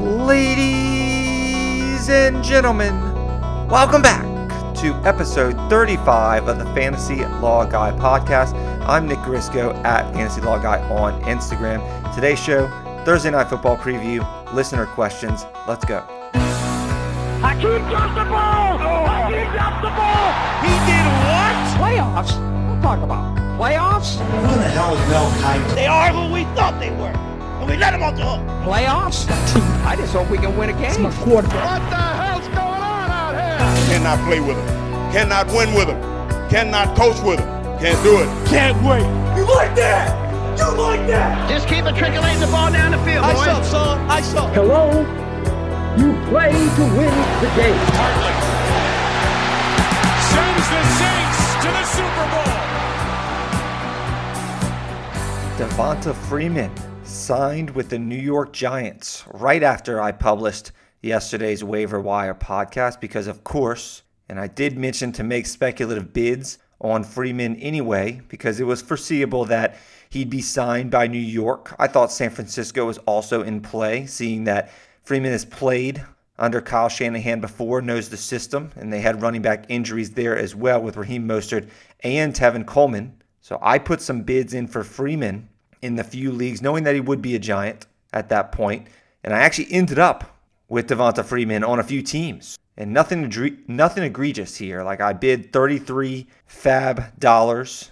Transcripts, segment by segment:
Ladies and gentlemen, welcome back to episode 35 of the Fantasy Law Guy podcast. I'm Nick Grisco at Fantasy Law Guy on Instagram. Today's show, Thursday Night Football preview, listener questions. Let's go. Hakeem dropped the ball! Hakeem dropped the ball! He did what? Playoffs? We'll talk about playoffs? Who the hell is Mel Kiper? They are who we thought they were. And we let them off the hook. Playoffs? I just hope we can win a game. It's my quarterback. What the hell's going on out here? Cannot play with them. Cannot win with them. Cannot coach with them. Can't do it. Can't wait. You like that? You like that? Just keep it trickling the ball down the field, boy. I saw, son. I saw. Hello? You play to win the game. Hartley sends the Saints to the Super Bowl. Devonta Freeman signed with the New York Giants right after I published yesterday's waiver wire podcast because, of course, and I did mention to make speculative bids on Freeman anyway because it was foreseeable that he'd be signed by New York. I thought San Francisco was also in play, seeing that Freeman has played under Kyle Shanahan before, knows the system, and they had running back injuries there as well with Raheem Mostert and Tevin Coleman. So I put some bids in for Freeman in the few leagues, knowing that he would be a Giant at that point. And I actually ended up with Devonta Freeman on a few teams. And nothing egregious here. Like I bid $33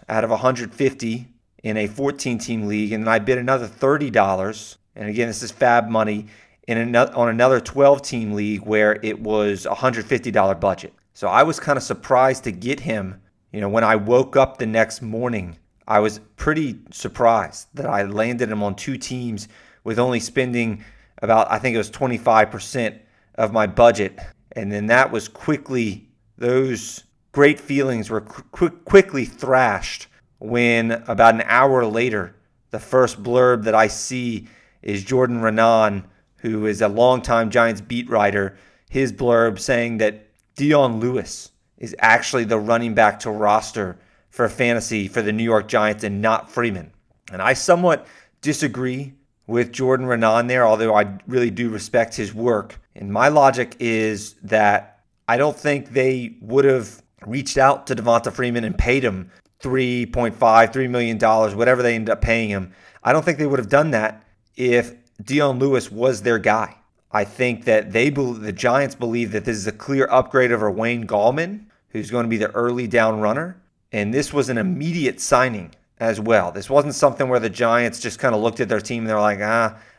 out of $150 in a 14-team league, and then I bid another $30. And again, this is fab money. On another 12-team league where it was a $150 budget. So I was kind of surprised to get him. You know, when I woke up the next morning, I was pretty surprised that I landed him on two teams with only spending about, I think it was 25% of my budget. And then that was quickly, those great feelings were quickly thrashed when about an hour later, the first blurb that I see is Jordan Raanan, who is a longtime Giants beat writer, his blurb saying that Dion Lewis is actually the running back to roster for fantasy for the New York Giants and not Freeman. And I somewhat disagree with Jordan Raanan there, although I really do respect his work. And my logic is that I don't think they would have reached out to Devonta Freeman and paid him $3 million, whatever they ended up paying him. I don't think they would have done that if Dion Lewis was their guy. I think that the Giants believe that this is a clear upgrade over Wayne Gallman, who's going to be the early down runner. And this was an immediate signing as well. This wasn't something where the Giants just kind of looked at their team and they're like,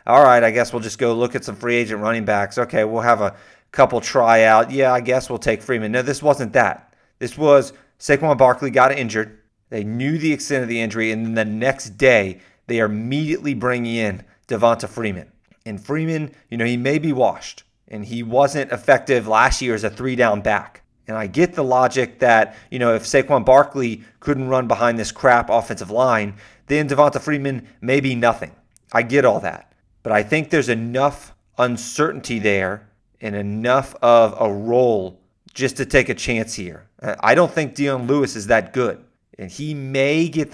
all right, I guess we'll just go look at some free agent running backs. Okay, we'll have a couple try out. Yeah, I guess we'll take Freeman. No, this wasn't that. This was Saquon Barkley got injured. They knew the extent of the injury. And then the next day, they are immediately bringing in Devonta Freeman. And Freeman, you know, he may be washed, and he wasn't effective last year as a three-down back. And I get the logic that, you know, if Saquon Barkley couldn't run behind this crap offensive line, then Devonta Freeman may be nothing. I get all that. But I think there's enough uncertainty there and enough of a role just to take a chance here. I don't think Dion Lewis is that good. And he may get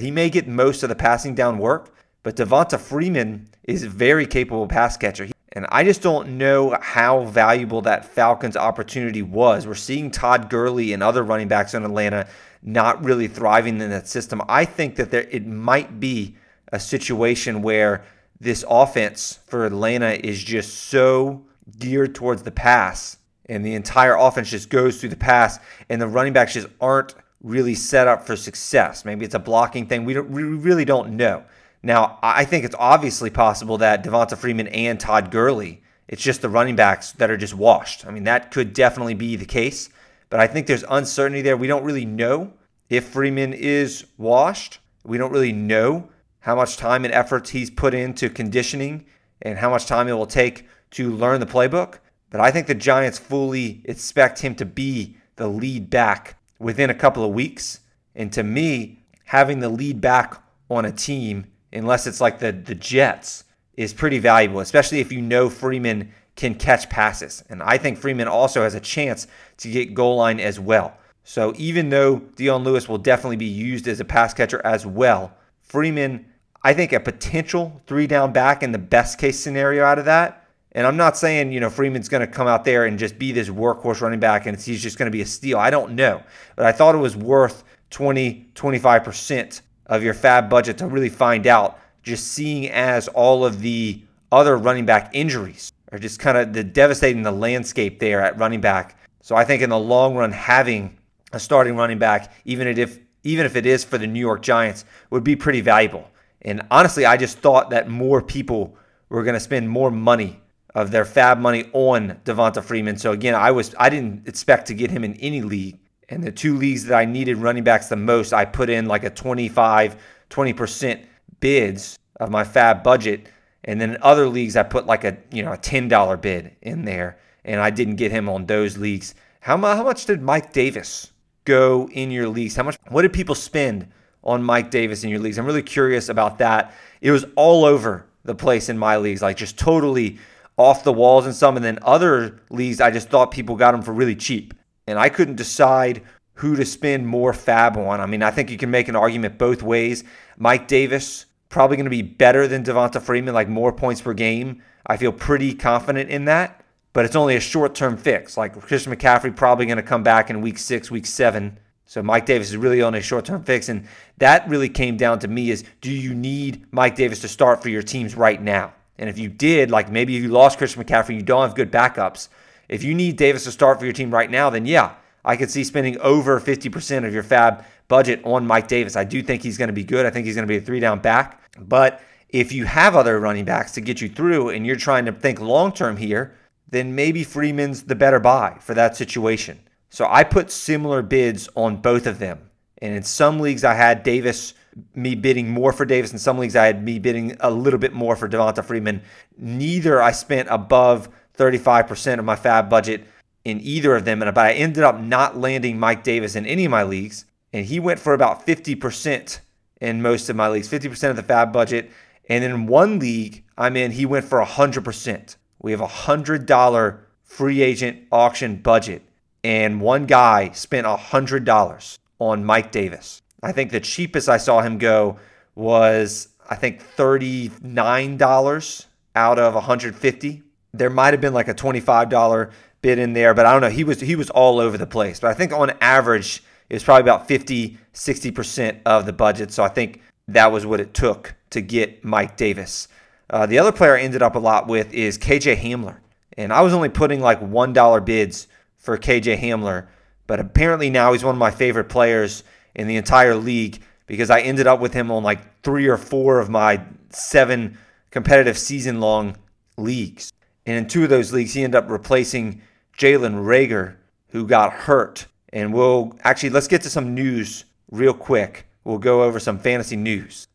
he may get most of the passing down work, but Devonta Freeman is a very capable pass catcher. And I just don't know how valuable that Falcons opportunity was. We're seeing Todd Gurley and other running backs in Atlanta not really thriving in that system. I think that it might be a situation where this offense for Atlanta is just so geared towards the pass, and the entire offense just goes through the pass, and the running backs just aren't really set up for success. Maybe it's a blocking thing. We really don't know. Now, I think it's obviously possible that Devonta Freeman and Todd Gurley, it's just the running backs that are just washed. I mean, that could definitely be the case, but I think there's uncertainty there. We don't really know if Freeman is washed. We don't really know how much time and effort he's put into conditioning and how much time it will take to learn the playbook. But I think the Giants fully expect him to be the lead back within a couple of weeks. And to me, having the lead back on a team, unless it's like the Jets, is pretty valuable, especially if you know Freeman can catch passes. And I think Freeman also has a chance to get goal line as well. So even though Dion Lewis will definitely be used as a pass catcher as well, Freeman, I think a potential three-down back in the best case scenario out of that And I'm not saying, you know, Freeman's going to come out there and just be this workhorse running back and he's just going to be a steal. I don't know. But I thought it was worth 20, 25% of your FAB budget to really find out, just seeing as all of the other running back injuries are just kind of devastating the landscape there at running back. So I think in the long run, having a starting running back, even if it is for the New York Giants, would be pretty valuable. And honestly, I just thought that more people were going to spend more money of their FAB money on Devonta Freeman. So again, I didn't expect to get him in any league. And the two leagues that I needed running backs the most, I put in like a 20% bids of my FAB budget. And then in other leagues, I put like a $10 bid in there. And I didn't get him on those leagues. How much did Mike Davis go in your leagues? What did people spend on Mike Davis in your leagues? I'm really curious about that. It was all over the place in my leagues, like just totally off the walls in some. And then other leagues, I just thought people got them for really cheap. And I couldn't decide who to spend more FAB on. I mean, I think you can make an argument both ways. Mike Davis, probably going to be better than Devonta Freeman, like more points per game. I feel pretty confident in that. But it's only a short-term fix. Like Christian McCaffrey probably going to come back in week 6, week 7. So Mike Davis is really on a short-term fix. And that really came down to me is, do you need Mike Davis to start for your teams right now? And if you did, like maybe you lost Christian McCaffrey, you don't have good backups. If you need Davis to start for your team right now, then yeah, I could see spending over 50% of your FAB budget on Mike Davis. I do think he's going to be good. I think he's going to be a 3-down back. But if you have other running backs to get you through and you're trying to think long-term here, then maybe Freeman's the better buy for that situation. So I put similar bids on both of them. And in some leagues, I had me bidding more for Davis. In some leagues, I had me bidding a little bit more for Devonta Freeman. Neither I spent above 35% of my FAB budget in either of them. But I ended up not landing Mike Davis in any of my leagues. And he went for about 50% in most of my leagues, 50% of the FAB budget. And in one league I'm in, he went for 100%. We have a $100 free agent auction budget. And one guy spent $100 on Mike Davis. I think the cheapest I saw him go was, I think, $39 out of $150. There might have been like a $25 bid in there, but I don't know. He was all over the place. But I think on average, it was probably about 50, 60% of the budget. So I think that was what it took to get Mike Davis. The other player I ended up a lot with is KJ Hamler. And I was only putting like $1 bids for KJ Hamler. But apparently now he's one of my favorite players in the entire league because I ended up with him on like 3 or 4 of my 7 competitive season-long leagues. And in 2 of those leagues, he ended up replacing Jalen Reagor, who got hurt. And let's get to some news real quick. We'll go over some fantasy news.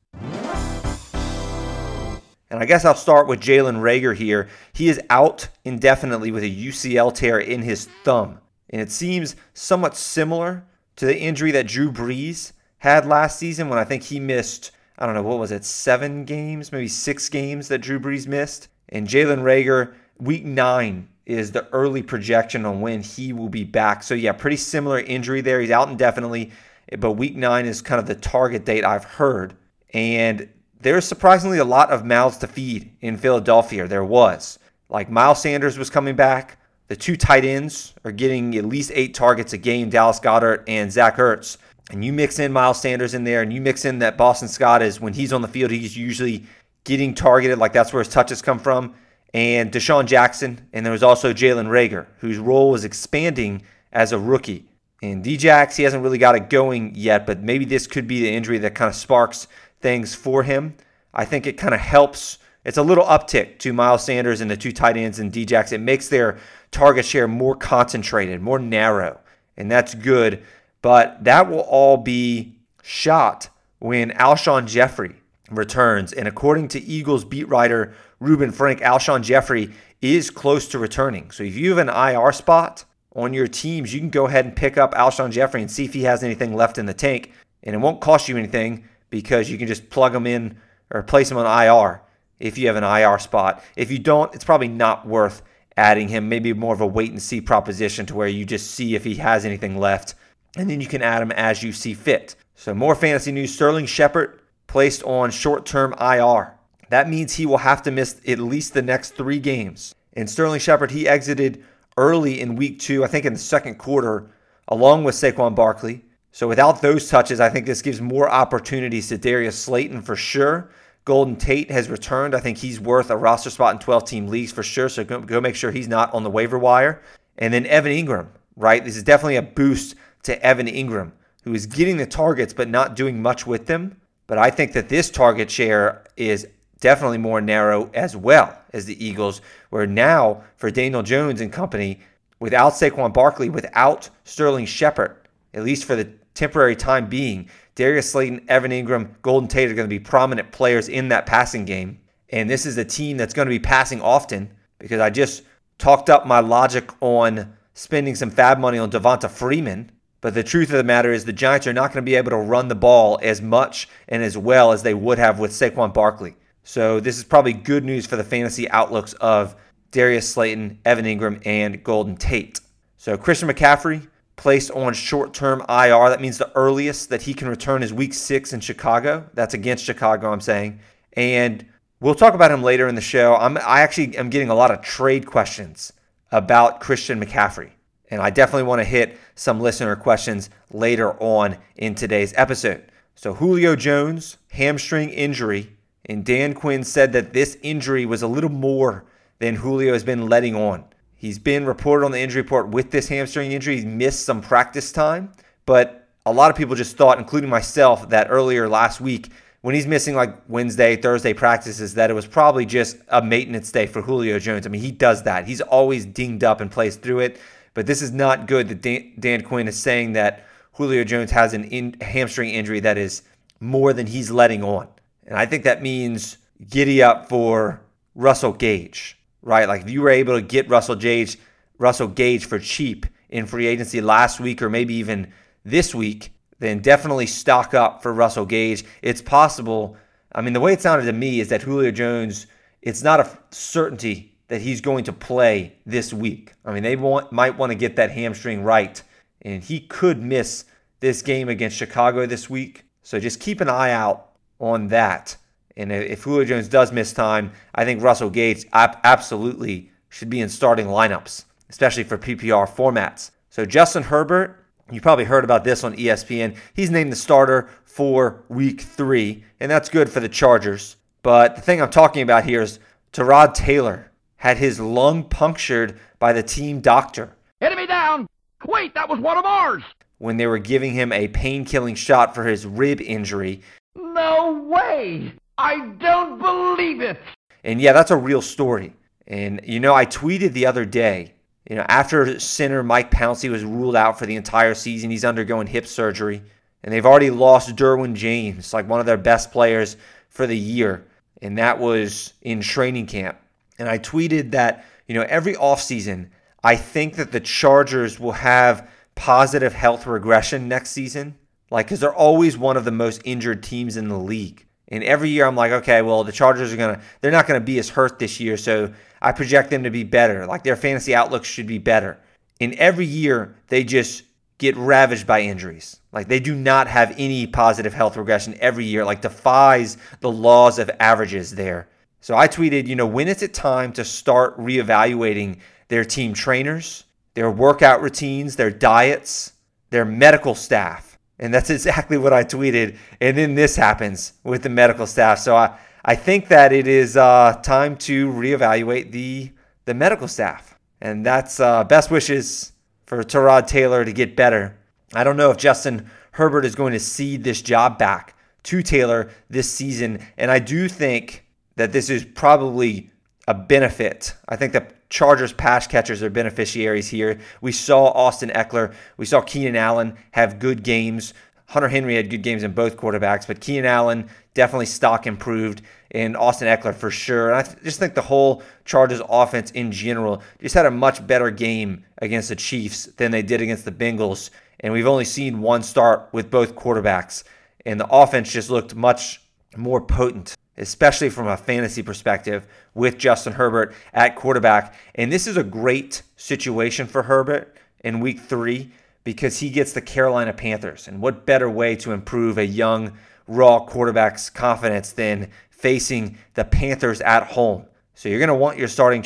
And I guess I'll start with Jalen Reagor here. He is out indefinitely with a UCL tear in his thumb. And it seems somewhat similar to the injury that Drew Brees had last season when I think he missed, 7 games, maybe 6 games that Drew Brees missed. And Jalen Reagor, week 9 is the early projection on when he will be back. So yeah, pretty similar injury there. He's out indefinitely, but week 9 is kind of the target date I've heard. And there's surprisingly a lot of mouths to feed in Philadelphia. There was. Like Miles Sanders was coming back. The 2 tight ends are getting at least 8 targets a game, Dallas Goedert and Zach Ertz. And you mix in Miles Sanders in there, and you mix in that Boston Scott is, when he's on the field, he's usually getting targeted. Like that's where his touches come from. And Deshaun Jackson. And there was also Jalen Reagor, whose role was expanding as a rookie. And Djax, he hasn't really got it going yet, but maybe this could be the injury that kind of sparks things for him. I think it kind of helps. It's a little uptick to Miles Sanders and the 2 tight ends and Djax. It makes their target share more concentrated, more narrow, and that's good. But that will all be shot when Alshon Jeffrey returns. And according to Eagles beat writer Ruben Frank, Alshon Jeffrey is close to returning. So if you have an IR spot on your teams, you can go ahead and pick up Alshon Jeffrey and see if he has anything left in the tank. And it won't cost you anything, because you can just plug them in or place them on IR if you have an IR spot. If you don't, it's probably not worth adding him. Maybe more of a wait-and-see proposition to where you just see if he has anything left, and then you can add him as you see fit. So more fantasy news. Sterling Shepard placed on short-term IR. That means he will have to miss at least the next 3 games And Sterling Shepard, he exited early in week two, I think in the second quarter, along with Saquon Barkley. So without those touches, I think this gives more opportunities to Darius Slayton for sure. Golden Tate has returned. I think he's worth a roster spot in 12-team leagues for sure. So go make sure he's not on the waiver wire. And then Evan Engram, right? This is definitely a boost to Evan Engram, who is getting the targets but not doing much with them. But I think that this target share is definitely more narrow as well as the Eagles, where now for Daniel Jones and company, without Saquon Barkley, without Sterling Shepard, at least for the temporary time being, Darius Slayton, Evan Engram, Golden Tate are going to be prominent players in that passing game. And this is a team that's going to be passing often, because I just talked up my logic on spending some fab money on Devonta Freeman. But the truth of the matter is the Giants are not going to be able to run the ball as much and as well as they would have with Saquon Barkley. So this is probably good news for the fantasy outlooks of Darius Slayton, Evan Engram, and Golden Tate. So Christian McCaffrey placed on short-term IR. That means the earliest that he can return is week 6 in Chicago. That's against Chicago, I'm saying. And we'll talk about him later in the show. I actually am getting a lot of trade questions about Christian McCaffrey. And I definitely want to hit some listener questions later on in today's episode. So Julio Jones, hamstring injury. And Dan Quinn said that this injury was a little more than Julio has been letting on. He's been reported on the injury report with this hamstring injury. He's missed some practice time, but a lot of people just thought, including myself, that earlier last week, when he's missing like Wednesday, Thursday practices, that it was probably just a maintenance day for Julio Jones. I mean, he does that. He's always dinged up and plays through it, but this is not good that Dan Quinn is saying that Julio Jones has a hamstring injury that is more than he's letting on. And I think that means giddy up for Russell Gage. Right, like if you were able to get Russell Gage for cheap in free agency last week or maybe even this week, then definitely stock up for Russell Gage. It's possible. I mean, the way it sounded to me is that Julio Jones, it's not a certainty that he's going to play this week. I mean, they might want to get that hamstring right, and he could miss this game against Chicago this week. So just keep an eye out on that. And if Julio Jones does miss time, I think Russell Gage absolutely should be in starting lineups, especially for PPR formats. So Justin Herbert, you probably heard about this on ESPN. He's named the starter for week 3, and that's good for the Chargers. But the thing I'm talking about here is Tyrod Taylor had his lung punctured by the team doctor. Enemy down! Wait, that was one of ours! When they were giving him a pain-killing shot for his rib injury. No way! I don't believe it. And yeah, that's a real story. And, you know, I tweeted the other day, you know, after center Mike Pouncey was ruled out for the entire season, he's undergoing hip surgery, and they've already lost Derwin James, like one of their best players for the year. And that was in training camp. And I tweeted that, you know, every offseason, I think that the Chargers will have positive health regression next season. Like, because they're always one of the most injured teams in the league. And every year I'm like, okay, well, the Chargers are they're not going to be as hurt this year, so I project them to be better. Like, their fantasy outlook should be better. And every year they just get ravaged by injuries. Like, they do not have any positive health regression every year. Like, defies the laws of averages there. So I tweeted, you know, when is it time to start reevaluating their team trainers, their workout routines, their diets, their medical staff? And that's exactly what I tweeted. And then this happens with the medical staff. So I think that it is time to reevaluate the medical staff. And that's best wishes for Tyrod Taylor to get better. I don't know if Justin Herbert is going to cede this job back to Taylor this season. And I do think that this is probably a benefit. I think the Chargers pass catchers are beneficiaries here. We saw Austin Ekeler. We saw Keenan Allen have good games. Hunter Henry had good games in both quarterbacks, but Keenan Allen definitely stock improved, and Austin Ekeler for sure. And I just think the whole Chargers offense in general just had a much better game against the Chiefs than they did against the Bengals. And we've only seen one start with both quarterbacks. And the offense just looked much more potent, especially from a fantasy perspective, with Justin Herbert at quarterback. And this is a great situation for Herbert in week 3 because he gets the Carolina Panthers. And what better way to improve a young, raw quarterback's confidence than facing the Panthers at home? So you're going to want your starting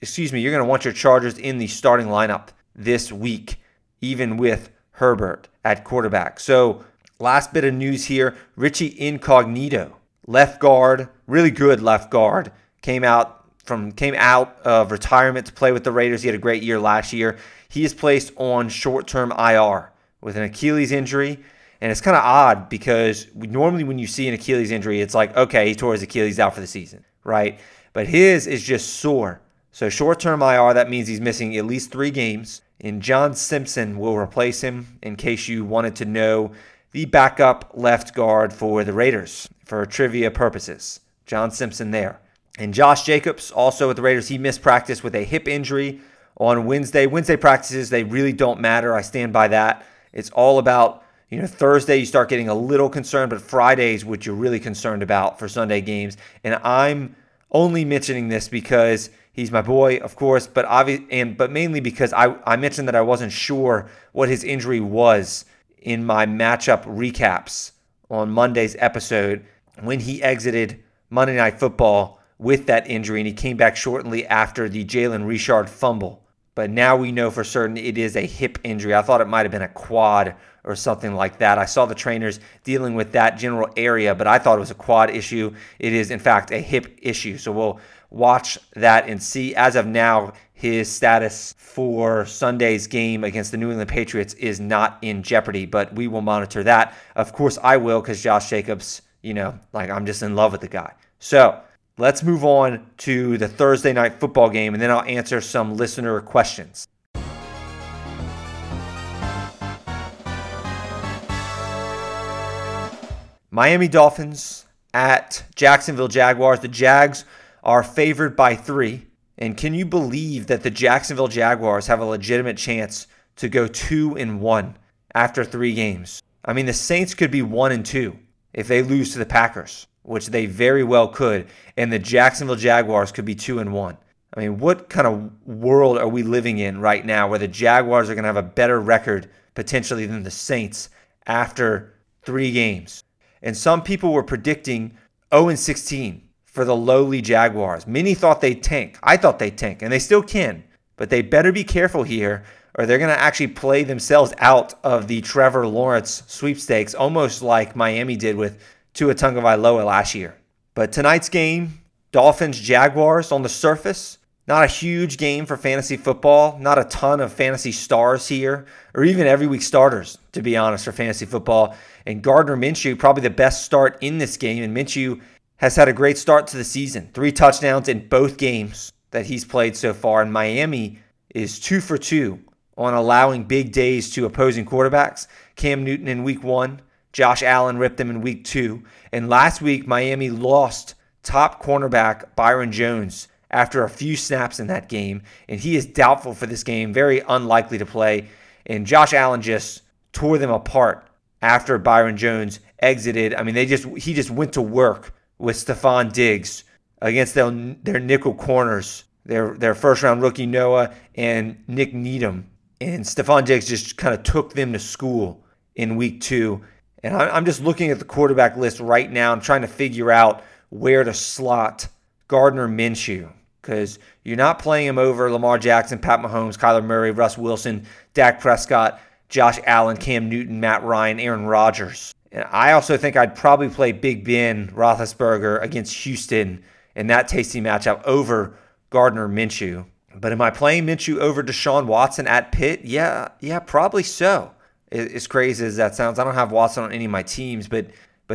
you're going to want your Chargers in the starting lineup this week, even with Herbert at quarterback. So last bit of news here, Richie Incognito, left guard, really good left guard, came out of retirement to play with the Raiders. He had a great year last year. He is placed on short-term IR with an Achilles injury. And it's kind of odd because normally when you see an Achilles injury, it's like, okay, he tore his Achilles out for the season, right? But his is just sore. So short-term IR, that means he's missing at least 3 games. And John Simpson will replace him, in case you wanted to know, the backup left guard for the Raiders for trivia purposes. John Simpson there. And Josh Jacobs, also with the Raiders, he missed practice with a hip injury on Wednesday. Wednesday practices, they really don't matter. I stand by that. It's all about, Thursday you start getting a little concerned, but Friday's what you're really concerned about for Sunday games. And I'm only mentioning this because he's my boy, of course, but mainly because I mentioned that I wasn't sure what his injury was in my matchup recaps on Monday's episode when he exited Monday Night Football with that injury, and he came back shortly after the Jalen Richard fumble. But now we know for certain it is a hip injury. I thought it might have been a quad or something like that. I saw the trainers dealing with that general area, but I thought it was a quad issue. It is, in fact, a hip issue. So we'll watch that and see. As of now, his status for Sunday's game against the New England Patriots is not in jeopardy, but we will monitor that. Of course, I will, because Josh Jacobs, I'm just in love with the guy. So let's move on to the Thursday night football game, and then I'll answer some listener questions. Miami Dolphins at Jacksonville Jaguars. The Jags are favored by 3. And can you believe that the Jacksonville Jaguars have a legitimate chance to go 2-1 after 3 games? I mean, the Saints could be 1-2 if they lose to the Packers, which they very well could, and the Jacksonville Jaguars could be 2-1. I mean, what kind of world are we living in right now where the Jaguars are going to have a better record potentially than the Saints after 3 games? And some people were predicting 0-16 for the lowly Jaguars. Many thought they'd tank. I thought they'd tank, and they still can, but they better be careful here or they're going to actually play themselves out of the Trevor Lawrence sweepstakes, almost like Miami did with Tua Tagovailoa last year. But tonight's game, Dolphins-Jaguars, on the surface, not a huge game for fantasy football, not a ton of fantasy stars here, or even every week starters, to be honest, for fantasy football. And Gardner Minshew, probably the best start in this game, and Minshew has had a great start to the season. 3 touchdowns in both games that he's played so far, and Miami is 2 for 2 on allowing big days to opposing quarterbacks. Cam Newton in week 1. Josh Allen ripped them in week 2. And last week, Miami lost top cornerback Byron Jones after a few snaps in that game. And he is doubtful for this game, very unlikely to play. And Josh Allen just tore them apart after Byron Jones exited. I mean, he just went to work with Stephon Diggs against their nickel corners, their first-round rookie Noah and Nick Needham. And Stephon Diggs just kind of took them to school in week 2. And I'm just looking at the quarterback list right now. I'm trying to figure out where to slot Gardner Minshew, because you're not playing him over Lamar Jackson, Pat Mahomes, Kyler Murray, Russ Wilson, Dak Prescott, Josh Allen, Cam Newton, Matt Ryan, Aaron Rodgers. And I also think I'd probably play Big Ben Roethlisberger against Houston in that tasty matchup over Gardner Minshew. But am I playing Minshew over Deshaun Watson at Pitt? Yeah, probably so. As crazy as that sounds, I don't have Watson on any of my teams, but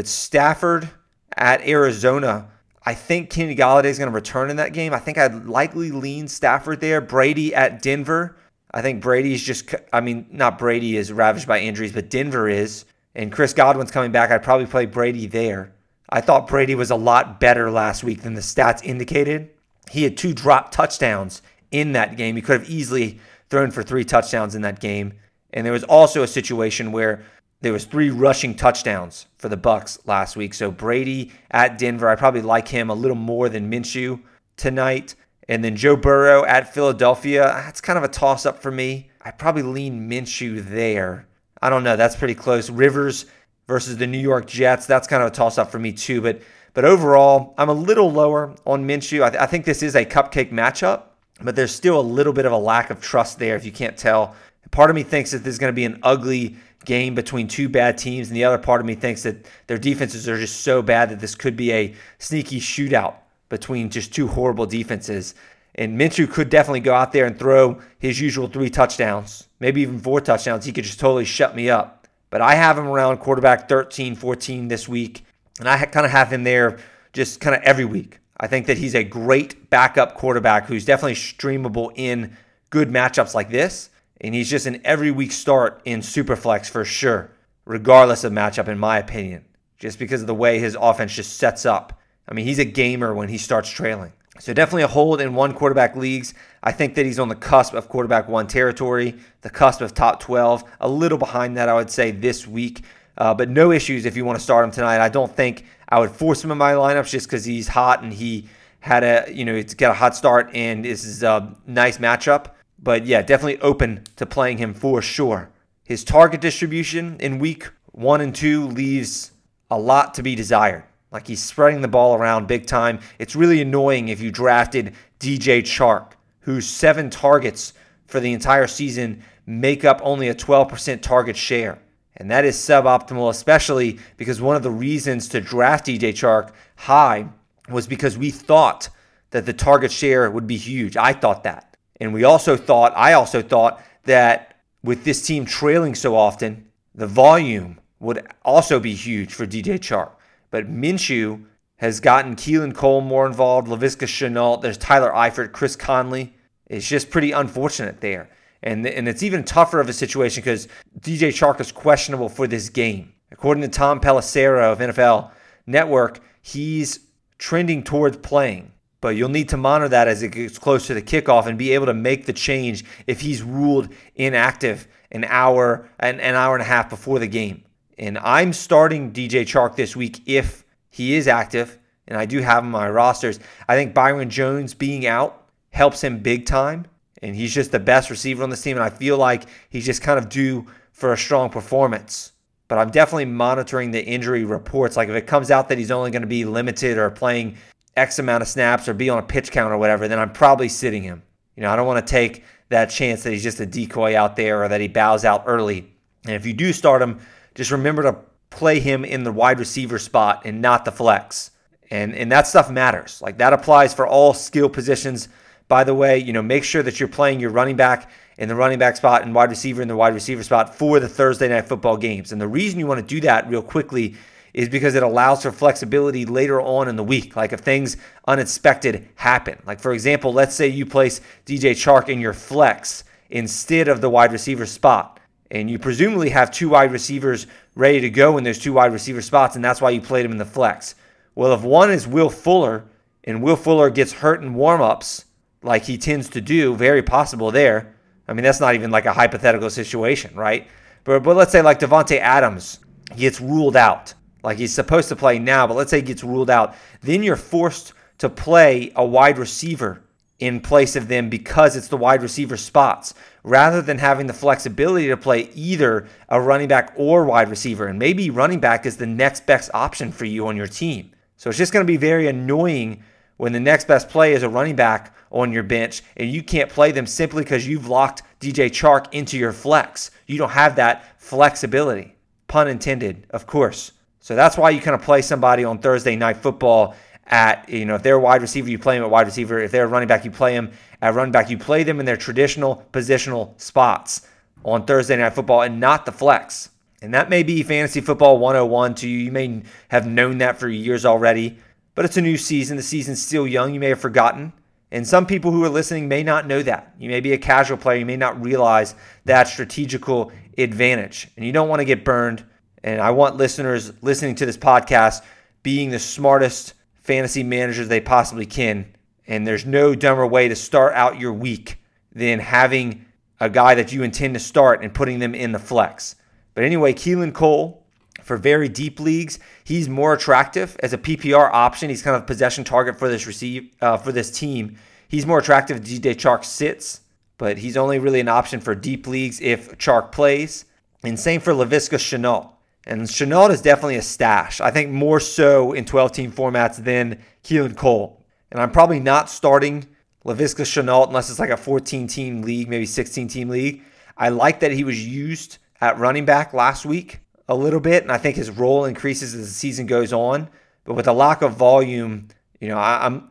Stafford at Arizona, I think Kenny Galladay is going to return in that game. I think I'd likely lean Stafford there. Brady at Denver. I think Brady is ravaged by injuries, but Denver is. And Chris Godwin's coming back. I'd probably play Brady there. I thought Brady was a lot better last week than the stats indicated. He had 2 dropped touchdowns in that game. He could have easily thrown for 3 touchdowns in that game. And there was also a situation where there was 3 rushing touchdowns for the Bucks last week. So Brady at Denver, I probably like him a little more than Minshew tonight. And then Joe Burrow at Philadelphia, that's kind of a toss-up for me. I probably lean Minshew there. I don't know, that's pretty close. Rivers versus the New York Jets, that's kind of a toss-up for me too. But overall, I'm a little lower on Minshew. I think this is a cupcake matchup. but there's still a little bit of a lack of trust there if you can't tell. Part of me thinks that this is going to be an ugly game between two bad teams, and the other part of me thinks that their defenses are just so bad that this could be a sneaky shootout between just two horrible defenses. And Minshew could definitely go out there and throw his usual 3 touchdowns, maybe even 4 touchdowns. He could just totally shut me up. But I have him around quarterback 13, 14 this week, and I kind of have him there just kind of every week. I think that he's a great backup quarterback who's definitely streamable in good matchups like this, and he's just an every week start in Superflex for sure, regardless of matchup in my opinion, just because of the way his offense just sets up. I mean, he's a gamer when he starts trailing. So definitely a hold in one quarterback leagues. I think that he's on the cusp of quarterback 1 territory, the cusp of top 12, a little behind that I would say this week, but no issues if you want to start him tonight. I don't think I would force him in my lineups just because he's hot and he had a, it's got a hot start and this is a nice matchup. But yeah, definitely open to playing him for sure. His target distribution in week 1 and 2 leaves a lot to be desired. Like, he's spreading the ball around big time. It's really annoying if you drafted DJ Chark, whose 7 targets for the entire season make up only a 12% target share. And that is suboptimal, especially because one of the reasons to draft DJ Chark high was because we thought that the target share would be huge. I thought that. And I also thought that with this team trailing so often, the volume would also be huge for DJ Chark. But Minshew has gotten Keelan Cole more involved, Laviska Shenault, there's Tyler Eifert, Chris Conley. It's just pretty unfortunate there. And it's even tougher of a situation because DJ Chark is questionable for this game. According to Tom Pelissero of NFL Network, he's trending towards playing. But you'll need to monitor that as it gets close to the kickoff and be able to make the change if he's ruled inactive an hour and a half before the game. And I'm starting DJ Chark this week if he is active, and I do have him on my rosters. I think Byron Jones being out helps him big time, and he's just the best receiver on this team, and I feel like he's just kind of due for a strong performance. But I'm definitely monitoring the injury reports. Like, if it comes out that he's only going to be limited or playing X amount of snaps or be on a pitch count or whatever, then I'm probably sitting him. I don't want to take that chance that he's just a decoy out there or that he bows out early. And if you do start him, just remember to play him in the wide receiver spot and not the flex. And that stuff matters. Like, that applies for all skill positions. By the way, make sure that you're playing your running back in the running back spot and wide receiver in the wide receiver spot for the Thursday night football games. And the reason you want to do that real quickly is because it allows for flexibility later on in the week. Like, if things unexpected happen. Like, for example, let's say you place DJ Chark in your flex instead of the wide receiver spot. And you presumably have 2 wide receivers ready to go in those 2 wide receiver spots, and that's why you played him in the flex. Well, if one is Will Fuller, and Will Fuller gets hurt in warm-ups, like he tends to do, very possible there. I mean, that's not even like a hypothetical situation, right? But let's say like Devontae Adams gets ruled out. Like, he's supposed to play now, but let's say he gets ruled out. Then you're forced to play a wide receiver in place of them because it's the wide receiver spots, rather than having the flexibility to play either a running back or wide receiver. And maybe running back is the next best option for you on your team. So it's just going to be very annoying when the next best play is a running back on your bench and you can't play them simply because you've locked DJ Chark into your flex. You don't have that flexibility. Pun intended, of course. So that's why you kind of play somebody on Thursday night football at, if they're a wide receiver, you play them at wide receiver. If they're a running back, you play them at running back. You play them in their traditional positional spots on Thursday night football and not the flex. And that may be fantasy football 101 to you. You may have known that for years already, but it's a new season. The season's still young. You may have forgotten. And some people who are listening may not know that. You may be a casual player. You may not realize that strategical advantage, and you don't want to get burned. And I want listeners listening to this podcast being the smartest fantasy managers they possibly can, and there's no dumber way to start out your week than having a guy that you intend to start and putting them in the flex. But anyway, Keelan Cole, for very deep leagues, he's more attractive as a PPR option. He's kind of a possession target for this team. He's more attractive if DJ Chark sits, but he's only really an option for deep leagues if Chark plays. And same for Laviska Shenault. And Shenault is definitely a stash. I think more so in 12-team formats than Keelan Cole. And I'm probably not starting LaVisca Chenault, unless it's like a 14-team league, maybe 16-team league. I like that he was used at running back last week a little bit, and I think his role increases as the season goes on. But with the lack of volume, you know, I'm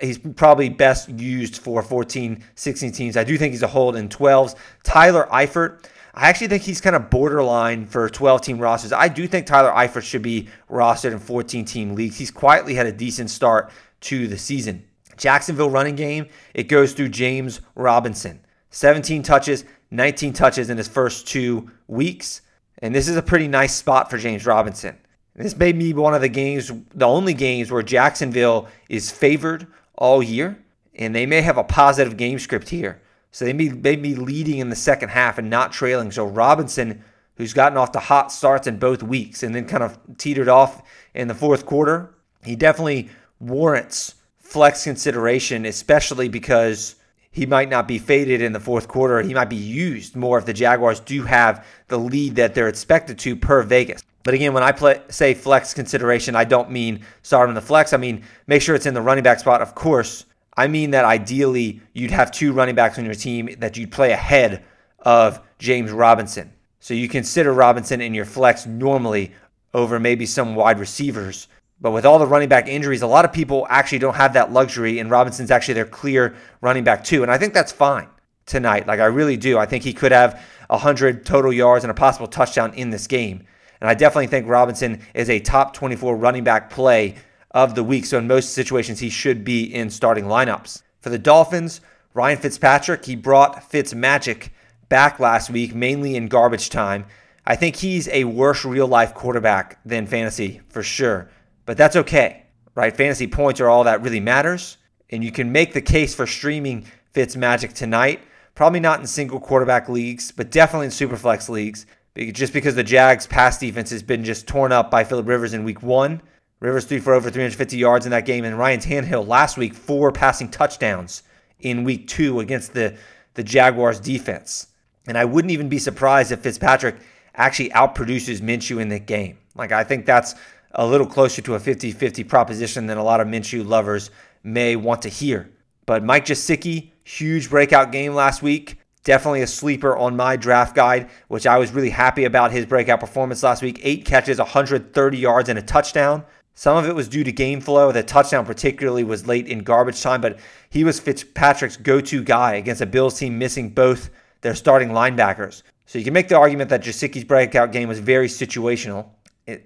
he's probably best used for 14, 16 teams. I do think he's a hold in 12s. Tyler Eifert, I actually think he's kind of borderline for 12-team rosters. I do think Tyler Eifert should be rostered in 14-team leagues. He's quietly had a decent start to the season. Jacksonville running game, it goes through James Robinson. 17 touches, 19 touches in his first 2 weeks. And this is a pretty nice spot for James Robinson. This may be one of the games, the only games where Jacksonville is favored all year. And they may have a positive game script here. So they may be leading in the second half and not trailing. So Robinson, who's gotten off to hot starts in both weeks and then kind of teetered off in the fourth quarter, he definitely warrants flex consideration, especially because he might not be faded in the fourth quarter. He might be used more if the Jaguars do have the lead that they're expected to per Vegas. But again, when I say flex consideration, I don't mean start him in the flex. I mean, make sure it's in the running back spot, of course. I mean that ideally you'd have 2 running backs on your team that you'd play ahead of James Robinson. So you consider Robinson in your flex normally over maybe some wide receivers. But with all the running back injuries, a lot of people actually don't have that luxury, and Robinson's actually their clear running back too. And I think that's fine tonight. Like, I really do. I think he could have 100 total yards and a possible touchdown in this game. And I definitely think Robinson is a top 24 running back play of the week. So in most situations, he should be in starting lineups. For the Dolphins, Ryan Fitzpatrick, he brought Fitzmagic back last week, mainly in garbage time. I think he's a worse real-life quarterback than fantasy, for sure. But that's okay, right? Fantasy points are all that really matters. And you can make the case for streaming Fitzmagic tonight. Probably not in single quarterback leagues, but definitely in superflex leagues. Just because the Jags' pass defense has been just torn up by Phillip Rivers in week one. Rivers threw for over 350 yards in that game, and Ryan Tannehill last week, 4 passing touchdowns in week 2 against the Jaguars defense. And I wouldn't even be surprised if Fitzpatrick actually outproduces Minshew in the game. Like, I think that's a little closer to a 50-50 proposition than a lot of Minshew lovers may want to hear. But Mike Gesicki, huge breakout game last week. Definitely a sleeper on my draft guide, which I was really happy about his breakout performance last week. 8 catches, 130 yards, and a touchdown. Some of it was due to game flow. The touchdown particularly was late in garbage time, but he was Fitzpatrick's go-to guy against a Bills team missing both their starting linebackers. So you can make the argument that Gesicki's breakout game was very situational,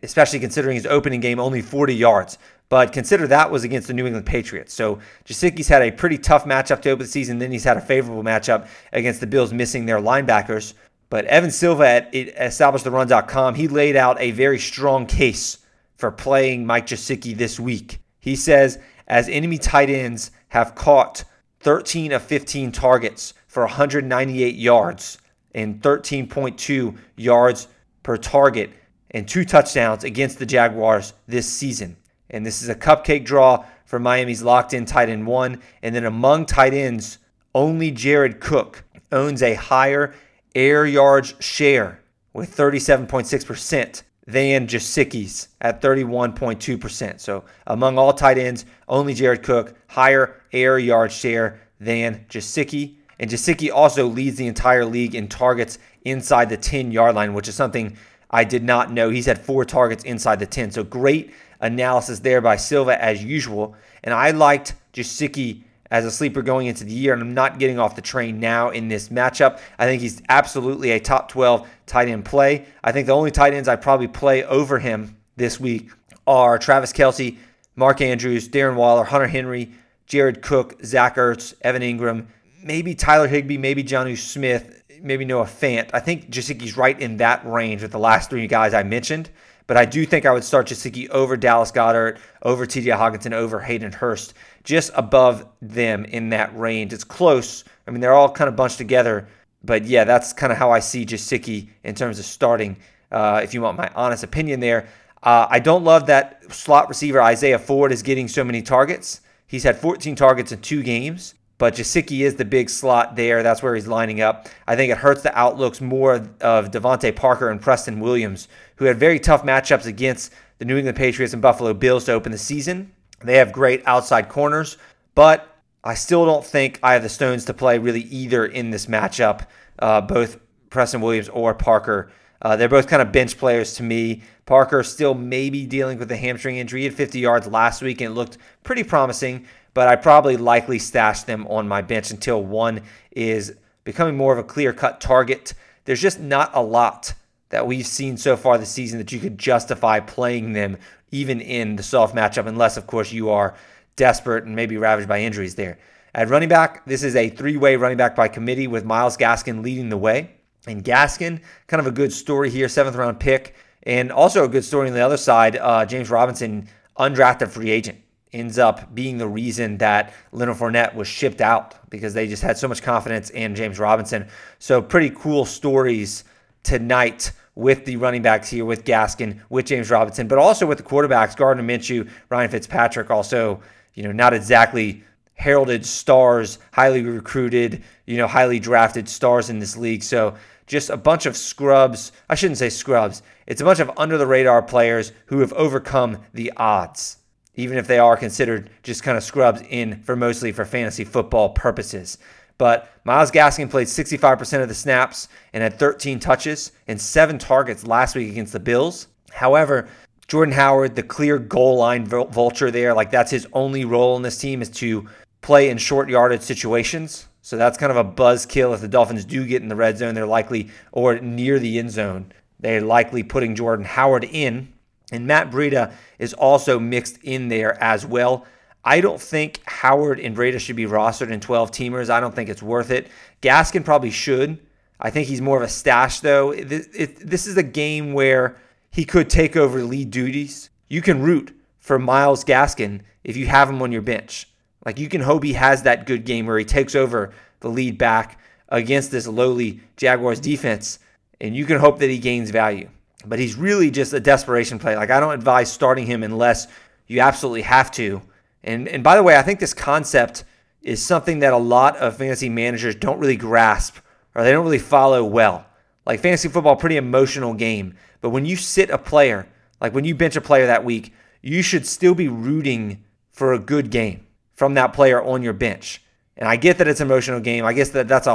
especially considering his opening game only 40 yards. But consider that was against the New England Patriots. So Gesicki's had a pretty tough matchup to open the season. Then he's had a favorable matchup against the Bills missing their linebackers. But Evan Silva at EstablishTheRun.com, he laid out a very strong case for playing Mike Gesicki this week. He says, as enemy tight ends have caught 13 of 15 targets for 198 yards and 13.2 yards per target and 2 touchdowns against the Jaguars this season. And this is a cupcake draw for Miami's locked-in tight end 1. And then among tight ends, only Jared Cook owns a higher air yards share with 37.6%. than Gesicki's at 31.2%. So among all tight ends, only Jared Cook, higher air yard share than Gesicki. And Gesicki also leads the entire league in targets inside the 10-yard line, which is something I did not know. He's had 4 targets inside the 10. So great analysis there by Silva as usual. And I liked Gesicki as a sleeper going into the year, and I'm not getting off the train now in this matchup. I think he's absolutely a top 12 tight end play. I think the only tight ends I probably play over him this week are Travis Kelce, Mark Andrews, Darren Waller, Hunter Henry, Jared Cook, Zach Ertz, Evan Engram, maybe Tyler Higbee, maybe Jonnu Smith, maybe Noah Fant. I think Gesicki's right in that range with the last 3 guys I mentioned. But I do think I would start Gesicki over Dallas Goedert, over TJ Hockenson, over Hayden Hurst, just above them in that range. It's close. I mean, they're all kind of bunched together. But yeah, that's kind of how I see Gesicki in terms of starting, if you want my honest opinion there. I don't love that slot receiver Isaiah Ford is getting so many targets. He's had 14 targets in 2 games. But Gesicki is the big slot there. That's where he's lining up. I think it hurts the outlooks more of Devontae Parker and Preston Williams, who had very tough matchups against the New England Patriots and Buffalo Bills to open the season. They have great outside corners, but I still don't think I have the stones to play really either in this matchup, both Preston Williams or Parker. They're both kind of bench players to me. Parker still maybe dealing with a hamstring injury. He had 50 yards last week and it looked pretty promising, but I probably likely stash them on my bench until one is becoming more of a clear-cut target. There's just not a lot that we've seen so far this season that you could justify playing them even in the soft matchup, unless, of course, you are desperate and maybe ravaged by injuries there. At running back, this is a three-way running back by committee with Myles Gaskin leading the way. And Gaskin, kind of a good story here, seventh-round pick. And also a good story on the other side, James Robinson, undrafted free agent, ends up being the reason that Leonard Fournette was shipped out because they just had so much confidence in James Robinson. So pretty cool stories tonight with the running backs here, with Gaskin, with James Robinson, but also with the quarterbacks, Gardner Minshew, Ryan Fitzpatrick, also, you know, not exactly heralded stars, highly recruited, you know, highly drafted stars in this league. So just a bunch of scrubs. I shouldn't say scrubs. It's a bunch of under-the-radar players who have overcome the odds, even if they are considered just kind of scrubs in for mostly for fantasy football purposes. But Myles Gaskin played 65% of the snaps and had 13 touches and 7 targets last week against the Bills. However, Jordan Howard, the clear goal line vulture there, like that's his only role in this team is to play in short yardage situations. So that's kind of a buzzkill. If the Dolphins do get in the red zone, they're likely, or near the end zone, they're likely putting Jordan Howard in. And Matt Breida is also mixed in there as well. I don't think Howard and Breida should be rostered in 12-teamers. I don't think it's worth it. Gaskin probably should. I think he's more of a stash, though. This is a game where he could take over lead duties. You can root for Myles Gaskin if you have him on your bench. Like, you can hope he has that good game where he takes over the lead back against this lowly Jaguars defense, and you can hope that he gains value. But he's really just a desperation play. Like, I don't advise starting him unless you absolutely have to. And by the way, I think this concept is something that a lot of fantasy managers don't really grasp, or they don't really follow well. Like, fantasy football, pretty emotional game. But when you sit a player, like when you bench a player that week, you should still be rooting for a good game from that player on your bench. And I get that it's an emotional game. I guess that's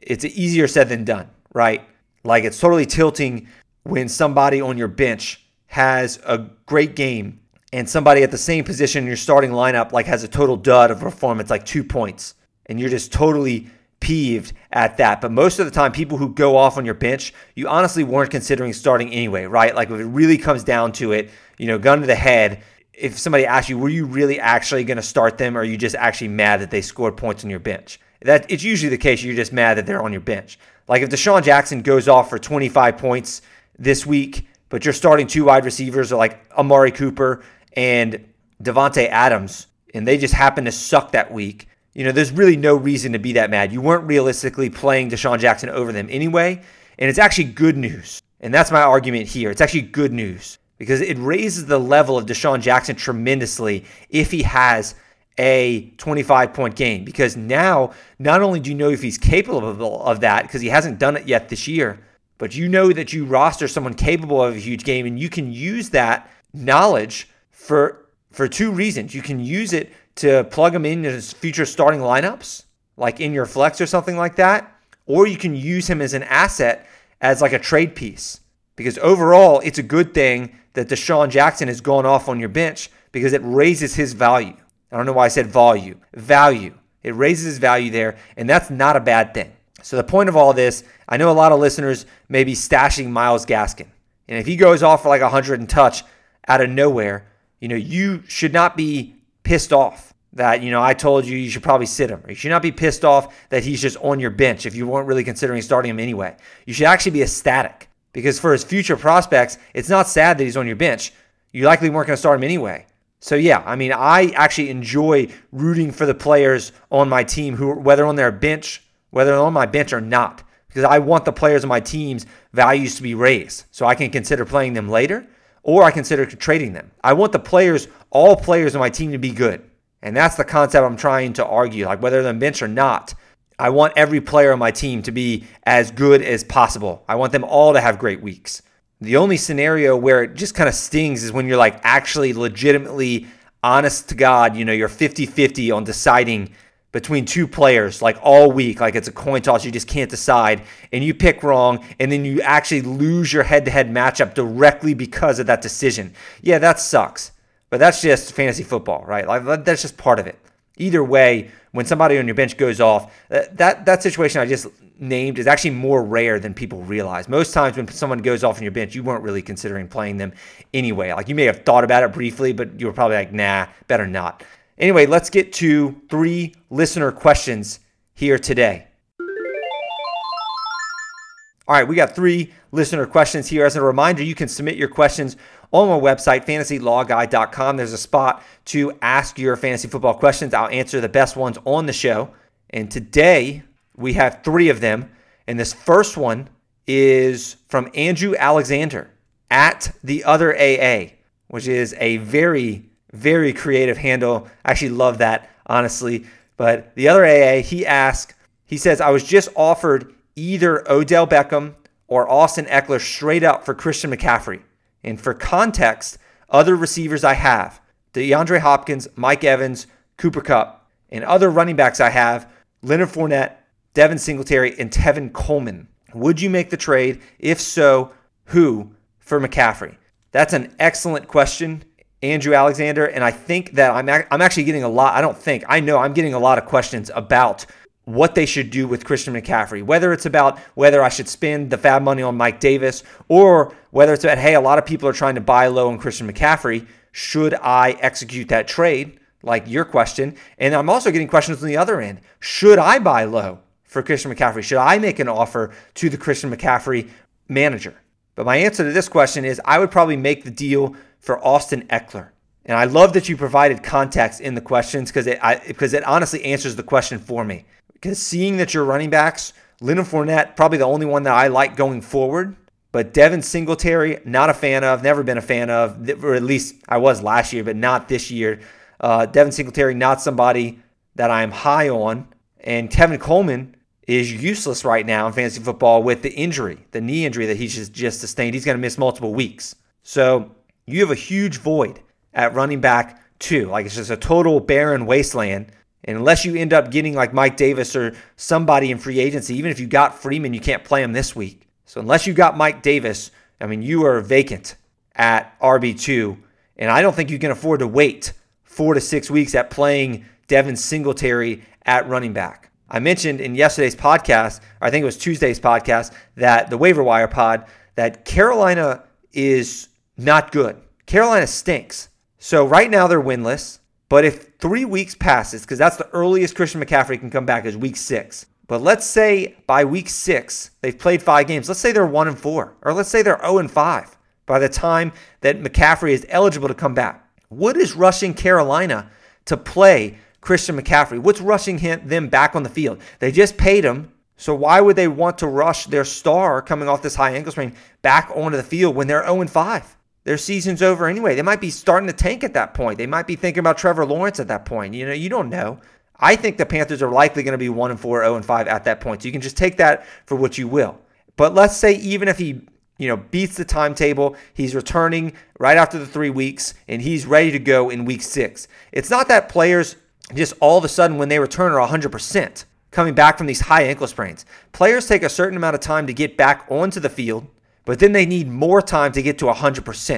it's easier said than done, right? Like, it's totally tilting when somebody on your bench has a great game and somebody at the same position in your starting lineup like has a total dud of performance, like 2 points, and you're just totally peeved at that. But most of the time, people who go off on your bench, you honestly weren't considering starting anyway, right? Like, if it really comes down to it, you know, gun to the head, if somebody asks you, were you really actually going to start them, or are you just actually mad that they scored points on your bench? That it's usually the case. You're just mad that they're on your bench. Like, if Deshaun Jackson goes off for 25 points this week, but you're starting 2 wide receivers are like Amari Cooper and Devontae Adams, and they just happen to suck that week, you know, there's really no reason to be that mad. You weren't realistically playing Deshaun Jackson over them anyway, and it's actually good news. And that's my argument here. It's actually good news because it raises the level of Deshaun Jackson tremendously if he has a 25-point game, because now not only do you know if he's capable of that, because he hasn't done it yet this year, but you know that you roster someone capable of a huge game, and you can use that knowledge for 2 reasons. You can use it to plug him in his future starting lineups, like in your flex or something like that, or you can use him as an asset as like a trade piece. Because overall, it's a good thing that Deshaun Jackson has gone off on your bench because it raises his value. I don't know why I said volume. Value. It raises his value there, and that's not a bad thing. So the point of all this, I know a lot of listeners may be stashing Myles Gaskin. And if he goes off for like 100 and touch out of nowhere, you know, you should not be pissed off that, you know, I told you you should probably sit him. Or you should not be pissed off that he's just on your bench if you weren't really considering starting him anyway. You should actually be ecstatic because for his future prospects, it's not sad that he's on your bench. You likely weren't going to start him anyway. So yeah, I mean, I actually enjoy rooting for the players on my team who, whether on my bench or not, because I want the players on my team's values to be raised so I can consider playing them later or I consider trading them. I want the players, all players on my team to be good. And that's the concept I'm trying to argue. Like whether they're on bench or not, I want every player on my team to be as good as possible. I want them all to have great weeks. The only scenario where it just kind of stings is when you're like actually legitimately honest to God, you know, you're 50-50 on deciding between two players like all week, like it's a coin toss, you just can't decide, and you pick wrong, and then you actually lose your head-to-head matchup directly because of that decision. Yeah, that sucks, but that's just fantasy football, right? Like, that's just part of it. Either way, when somebody on your bench goes off, that situation I just named is actually more rare than people realize. Most times when someone goes off on your bench, you weren't really considering playing them anyway. Like, you may have thought about it briefly, but you were probably like, nah, better not. Anyway, let's get to 3 listener questions here today. All right, we got 3 listener questions here. As a reminder, you can submit your questions on my website, fantasylawguy.com. There's a spot to ask your fantasy football questions. I'll answer the best ones on the show. And today we have 3 of them. And this first one is from Andrew Alexander at The Other AA, which is a very creative handle. I actually love that, honestly. But The Other AA, he says, I was just offered either Odell Beckham or Austin Ekeler straight up for Christian McCaffrey. And for context, other receivers I have, DeAndre Hopkins, Mike Evans, Cooper Kupp, and other running backs I have, Leonard Fournette, Devin Singletary, and Tevin Coleman. Would you make the trade? If so, who for McCaffrey? That's an excellent question, Andrew Alexander, and I think that I'm actually getting a lot. I know I'm getting a lot of questions about what they should do with Christian McCaffrey, whether it's about whether I should spend the fab money on Mike Davis or whether it's about, hey, a lot of people are trying to buy low on Christian McCaffrey. Should I execute that trade? Like your question. And I'm also getting questions on the other end. Should I buy low for Christian McCaffrey? Should I make an offer to the Christian McCaffrey manager? But my answer to this question is I would probably make the deal for Austin Ekeler. And I love that you provided context in the questions because it honestly answers the question for me. Because seeing that your running backs, Leonard Fournette, probably the only one that I like going forward, but Devin Singletary, not a fan of, never been a fan of, or at least I was last year, but not this year. Devin Singletary, not somebody that I'm high on. And Tevin Coleman is useless right now in fantasy football with the injury, the knee injury that he just sustained. He's going to miss multiple weeks. So you have a huge void at running back too. Like, it's just a total barren wasteland. And unless you end up getting like Mike Davis or somebody in free agency, even if you got Freeman, you can't play him this week. So unless you got Mike Davis, I mean, you are vacant at RB2. And I don't think you can afford to wait 4 to 6 weeks at playing Devin Singletary at running back. I mentioned in yesterday's podcast, or I think it was Tuesday's podcast, that the waiver wire pod, that Carolina is not good. Carolina stinks. So right now they're winless. But if 3 weeks passes, because that's the earliest Christian McCaffrey can come back is week 6. But let's say by week 6, they've played 5 games. Let's say they're 1-4, or let's say they're 0-5 by the time that McCaffrey is eligible to come back. What is rushing Carolina to play Christian McCaffrey? What's rushing them back on the field? They just paid him. So why would they want to rush their star coming off this high ankle sprain back onto the field when they're 0-5? Their season's over anyway. They might be starting to tank at that point. They might be thinking about Trevor Lawrence at that point. You know, you don't know. I think the Panthers are likely going to be 1-4, 0-5 at that point. So you can just take that for what you will. But let's say even if he, you know, beats the timetable, he's returning right after the 3 weeks and he's ready to go in week 6. It's not that players just all of a sudden when they return are 100% coming back from these high ankle sprains. Players take a certain amount of time to get back onto the field, but then they need more time to get to 100%.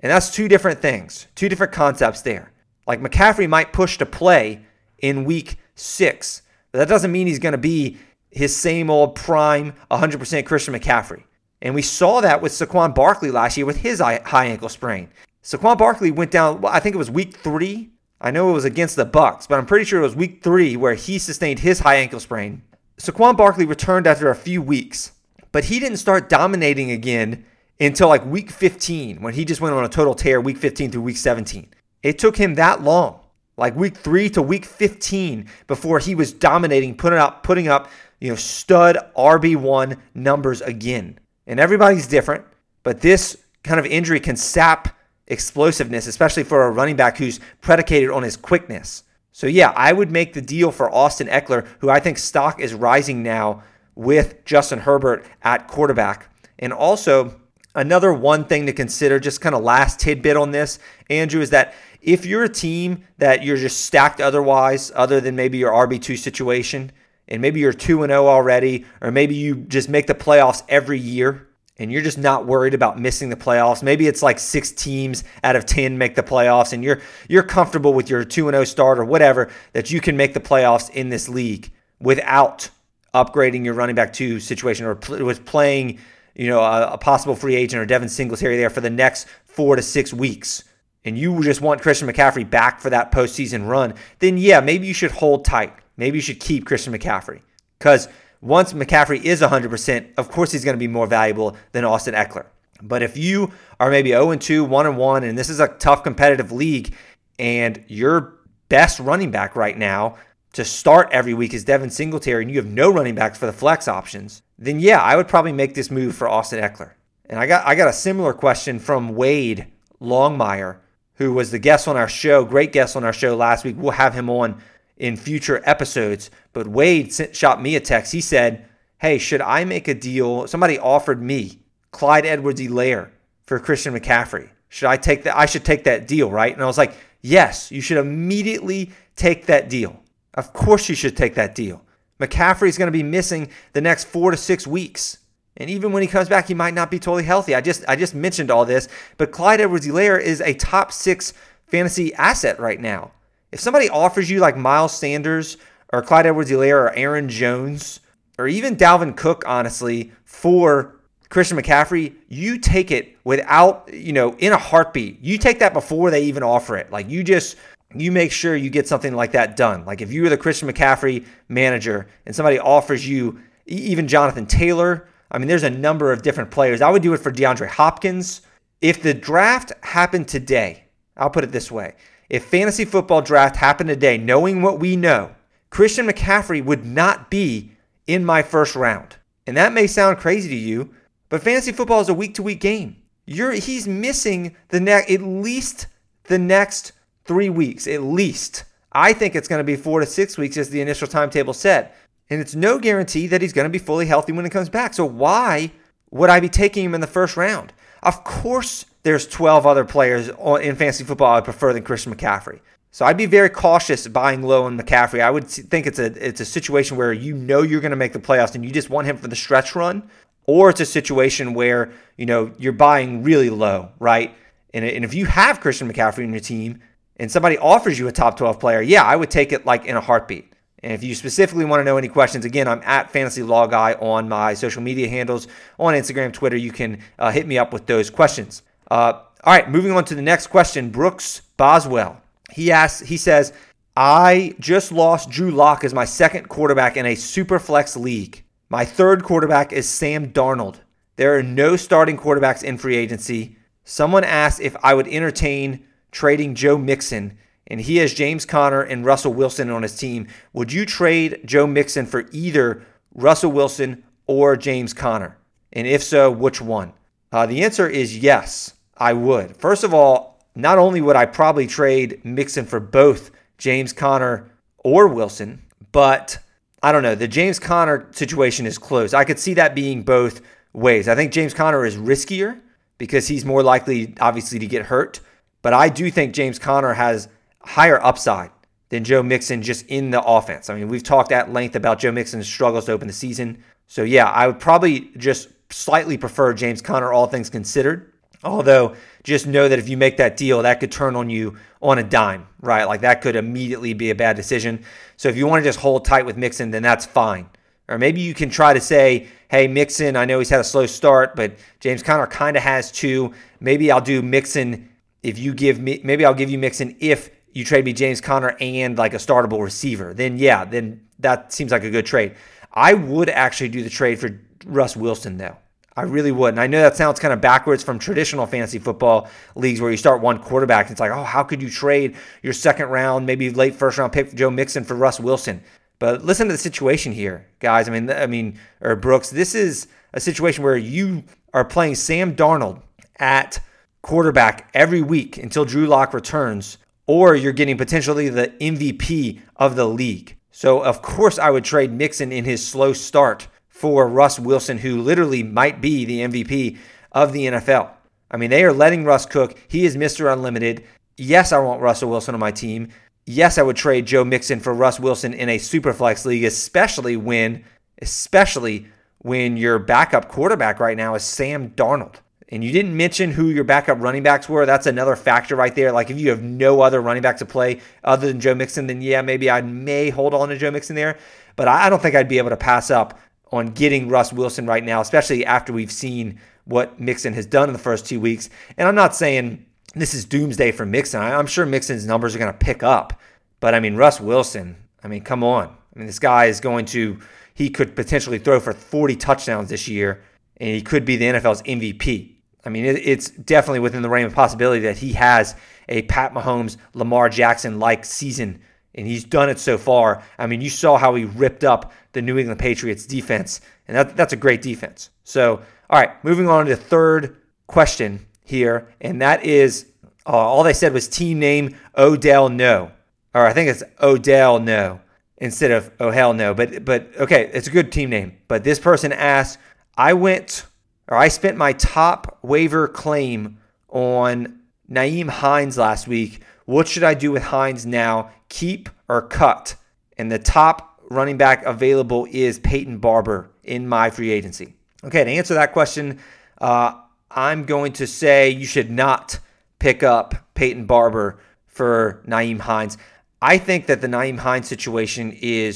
And that's 2 different things, 2 different concepts there. Like McCaffrey might push to play in week 6, but that doesn't mean he's going to be his same old prime 100% Christian McCaffrey. And we saw that with Saquon Barkley last year with his high ankle sprain. Saquon Barkley went down, I think it was week 3. I know it was against the Bucks, but I'm pretty sure it was week 3 where he sustained his high ankle sprain. Saquon Barkley returned after a few weeks, but he didn't start dominating again until like week 15 when he just went on a total tear week 15 through week 17. It took him that long, like week 3 to week 15 before he was dominating, putting up, you know, stud RB1 numbers again. And everybody's different, but this kind of injury can sap explosiveness, especially for a running back who's predicated on his quickness. So yeah, I would make the deal for Austin Ekeler, who I think stock is rising now with Justin Herbert at quarterback. And also, Another one thing to consider, just kind of last tidbit on this, Andrew, is that if you're a team that you're just stacked otherwise, other than maybe your RB2 situation, and maybe you're 2-0 already, or maybe you just make the playoffs every year, and you're just not worried about missing the playoffs. Maybe it's like 6 teams out of 10 make the playoffs, and you're comfortable with your 2-0 start or whatever, that you can make the playoffs in this league without upgrading your running back two situation, or with playing, you know, a possible free agent or Devin Singletary there for the next 4 to 6 weeks, and you just want Christian McCaffrey back for that postseason run, then yeah, maybe you should hold tight. Maybe you should keep Christian McCaffrey, because once McCaffrey is 100%, of course he's going to be more valuable than Austin Ekeler. But if you are maybe 0-2, 1-1, and this is a tough competitive league, and your best running back right now to start every week is Devin Singletary, and you have no running backs for the flex options, then yeah, I would probably make this move for Austin Ekeler. And I got a similar question from Wade Longmire, who was the guest on our show, great guest on our show last week. We'll have him on in future episodes. But Wade shot me a text. He said, hey, should I make a deal? Somebody offered me Clyde Edwards-Helaire for Christian McCaffrey. Should I take that? I should take that deal, right? And I was like, yes, you should immediately take that deal. Of course you should take that deal. McCaffrey's going to be missing the next 4 to 6 weeks. And even when he comes back, he might not be totally healthy. I just mentioned all this, but Clyde Edwards-Helaire is a top 6 fantasy asset right now. If somebody offers you like Miles Sanders or Clyde Edwards-Helaire or Aaron Jones or even Dalvin Cook, honestly, for Christian McCaffrey, you take it without, in a heartbeat. You take that before they even offer it. Like you make sure you get something like that done. Like if you were the Christian McCaffrey manager and somebody offers you even Jonathan Taylor, I mean, there's a number of different players. I would do it for DeAndre Hopkins. If the draft happened today, I'll put it this way. If fantasy football draft happened today, knowing what we know, Christian McCaffrey would not be in my first round. And that may sound crazy to you, but fantasy football is a week-to-week game. He's missing at least the next 3 weeks, at least. I think it's going to be 4 to 6 weeks as the initial timetable set. And it's no guarantee that he's going to be fully healthy when he comes back. So why would I be taking him in the first round? Of course there's 12 other players in fantasy football I prefer than Christian McCaffrey. So I'd be very cautious buying low on McCaffrey. I would think it's a situation where you know you're going to make the playoffs and you just want him for the stretch run, or it's a situation where, you're buying really low, right? And if you have Christian McCaffrey on your team and somebody offers you a top 12 player, yeah, I would take it like in a heartbeat. And if you specifically want to know any questions, again, I'm at Fantasy Law Guy on my social media handles. On Instagram, Twitter, you can hit me up with those questions. All right, moving on to the next question. Brooks Boswell. He says, I just lost Drew Lock as my second quarterback in a super flex league. My third quarterback is Sam Darnold. There are no starting quarterbacks in free agency. Someone asked if I would entertain trading Joe Mixon, and he has James Conner and Russell Wilson on his team. Would you trade Joe Mixon for either Russell Wilson or James Conner? And if so, which one? The answer is yes, I would. First of all, not only would I probably trade Mixon for both James Conner or Wilson, but I don't know. The James Conner situation is close. I could see that being both ways. I think James Conner is riskier because he's more likely, obviously, to get hurt. But I do think James Conner has higher upside than Joe Mixon just in the offense. I mean, we've talked at length about Joe Mixon's struggles to open the season. So yeah, I would probably just slightly prefer James Conner, all things considered. Although, just know that if you make that deal, that could turn on you on a dime, right? Like that could immediately be a bad decision. So if you want to just hold tight with Mixon, then that's fine. Or maybe you can try to say, hey, Mixon, I know he's had a slow start, but James Conner kind of has too. Maybe I'll do Mixon if you give me, maybe I'll give you Mixon if you trade me James Conner and like a startable receiver, then that seems like a good trade. I would actually do the trade for Russ Wilson though. I really would. And I know that sounds kind of backwards from traditional fantasy football leagues where you start one quarterback. And it's like, oh, how could you trade your second round, maybe late first round pick for Joe Mixon for Russ Wilson? But listen to the situation here, guys. Or Brooks, this is a situation where you are playing Sam Darnold at quarterback every week until Drew Lock returns, or you're getting potentially the MVP of the league. So, of course, I would trade Mixon in his slow start for Russ Wilson, who literally might be the MVP of the NFL. I mean, they are letting Russ cook. He is Mr. Unlimited. Yes, I want Russell Wilson on my team. Yes, I would trade Joe Mixon for Russ Wilson in a superflex league, especially when your backup quarterback right now is Sam Darnold. And you didn't mention who your backup running backs were. That's another factor right there. Like, if you have no other running back to play other than Joe Mixon, then yeah, maybe I may hold on to Joe Mixon there. But I don't think I'd be able to pass up on getting Russ Wilson right now, especially after we've seen what Mixon has done in the first 2 weeks. And I'm not saying this is doomsday for Mixon. I'm sure Mixon's numbers are going to pick up. But, I mean, Russ Wilson, I mean, come on. I mean, this guy is going to – he could potentially throw for 40 touchdowns this year, and he could be the NFL's MVP. I mean, it's definitely within the realm of possibility that he has a Pat Mahomes, Lamar Jackson-like season, and he's done it so far. I mean, you saw how he ripped up the New England Patriots defense, and that's a great defense. So, all right, moving on to the third question here, and that is all they said was team name Odell No. Or I think it's Odell No instead of Oh Hell No. But okay, it's a good team name. But this person asked, I spent my top waiver claim on Nyheim Hines last week. What should I do with Hines now? Keep or cut? And the top running back available is Peyton Barber in my free agency. Okay, to answer that question, I'm going to say you should not pick up Peyton Barber for Nyheim Hines. I think that the Nyheim Hines situation it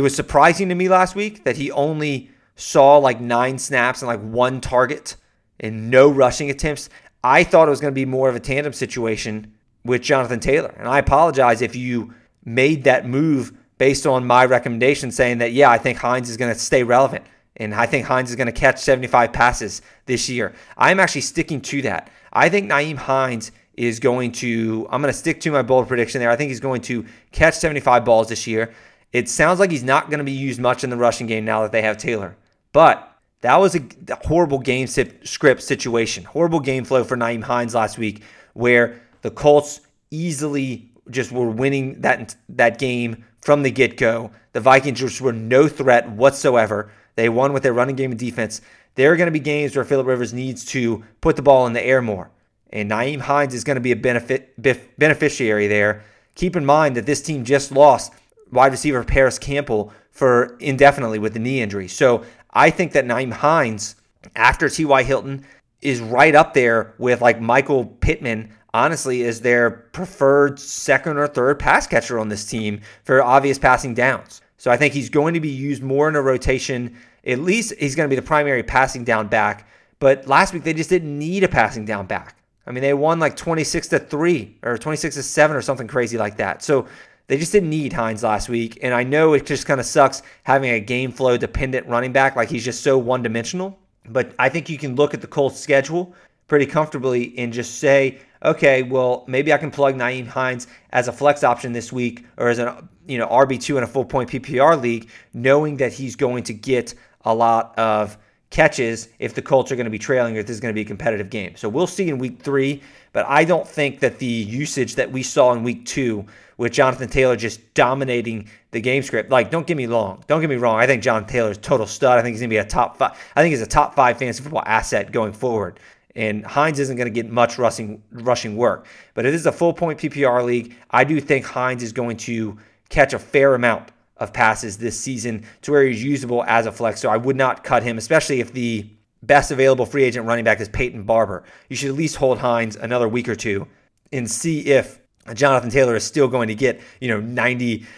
was surprising to me last week that he only saw like 9 snaps and like 1 target and no rushing attempts. I thought it was going to be more of a tandem situation with Jonathan Taylor. And I apologize if you made that move based on my recommendation saying that, yeah, I think Hines is going to stay relevant. And I think Hines is going to catch 75 passes this year. I'm actually sticking to that. I think Nyheim Hines is going to, I'm going to stick to my bold prediction there. I think he's going to catch 75 balls this year. It sounds like he's not going to be used much in the rushing game now that they have Taylor. But that was a horrible game script situation, horrible game flow for Nyheim Hines last week, where the Colts easily just were winning that game from the get-go. The Vikings just were no threat whatsoever. They won with their running game and defense. There are going to be games where Phillip Rivers needs to put the ball in the air more, and Nyheim Hines is going to be a beneficiary there. Keep in mind that this team just lost wide receiver Paris Campbell for indefinitely with the knee injury. So I think that Nyheim Hines, after T.Y. Hilton, is right up there with like Michael Pittman, honestly, is their preferred second or third pass catcher on this team for obvious passing downs. So I think he's going to be used more in a rotation. At least he's going to be the primary passing down back. But last week, they just didn't need a passing down back. I mean, they won like 26-3 or 26-7 or something crazy like that. So they just didn't need Hines last week. And I know it just kind of sucks having a game flow dependent running back. Like, he's just so one-dimensional. But I think you can look at the Colts schedule pretty comfortably and just say, okay, well, maybe I can plug Nyheim Hines as a flex option this week or as an RB2 in a full-point PPR league, knowing that he's going to get a lot of catches if the Colts are going to be trailing or if this is going to be a competitive game. So we'll see in week 3, but I don't think that the usage that we saw in week 2 with Jonathan Taylor just dominating the game script, like, don't get me wrong, I think Jonathan Taylor's total stud. I think he's going to be a top 5 fantasy football asset going forward. And Hines isn't going to get much rushing work. But it is a full-point PPR league. I do think Hines is going to catch a fair amount of passes this season to where he's usable as a flex. So I would not cut him, especially if the best available free agent running back is Peyton Barber. You should at least hold Hines another week or two and see if Jonathan Taylor is still going to get 99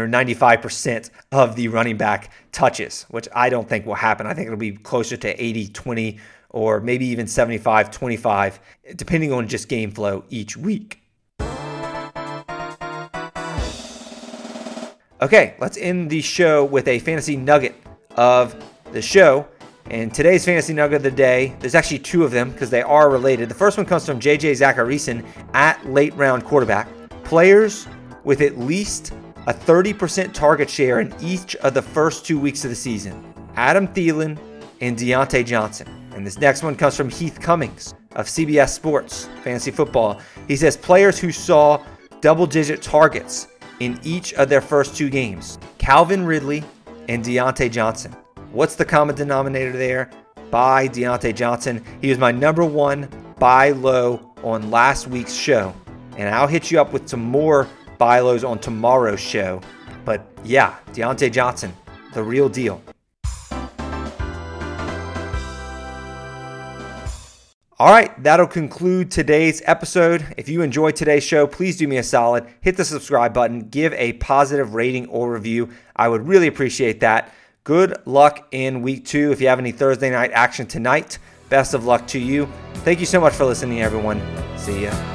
or 95% of the running back touches, which I don't think will happen. I think it'll be closer to 80-20 or maybe even 75-25, depending on just game flow each week. Okay, let's end the show with a fantasy nugget of the show. And today's fantasy nugget of the day, there's actually 2 of them because they are related. The first one comes from JJ Zacharyson at late round quarterback. Players with at least a 30% target share in each of the first 2 weeks of the season. Adam Thielen and Deontay Johnson. And this next one comes from Heath Cummings of CBS Sports Fantasy Football. He says players who saw double-digit targets in each of their first 2 games, Calvin Ridley and Deontay Johnson. What's the common denominator there? buy Deontay Johnson. He was my number one buy low on last week's show, and I'll hit you up with some more buy lows on tomorrow's show. But yeah, Deontay Johnson, the real deal. All right, that'll conclude today's episode. If you enjoyed today's show, please do me a solid. Hit the subscribe button. Give a positive rating or review. I would really appreciate that. Good luck in week two. If you have any Thursday night action tonight, best of luck to you. Thank you so much for listening, everyone. See ya.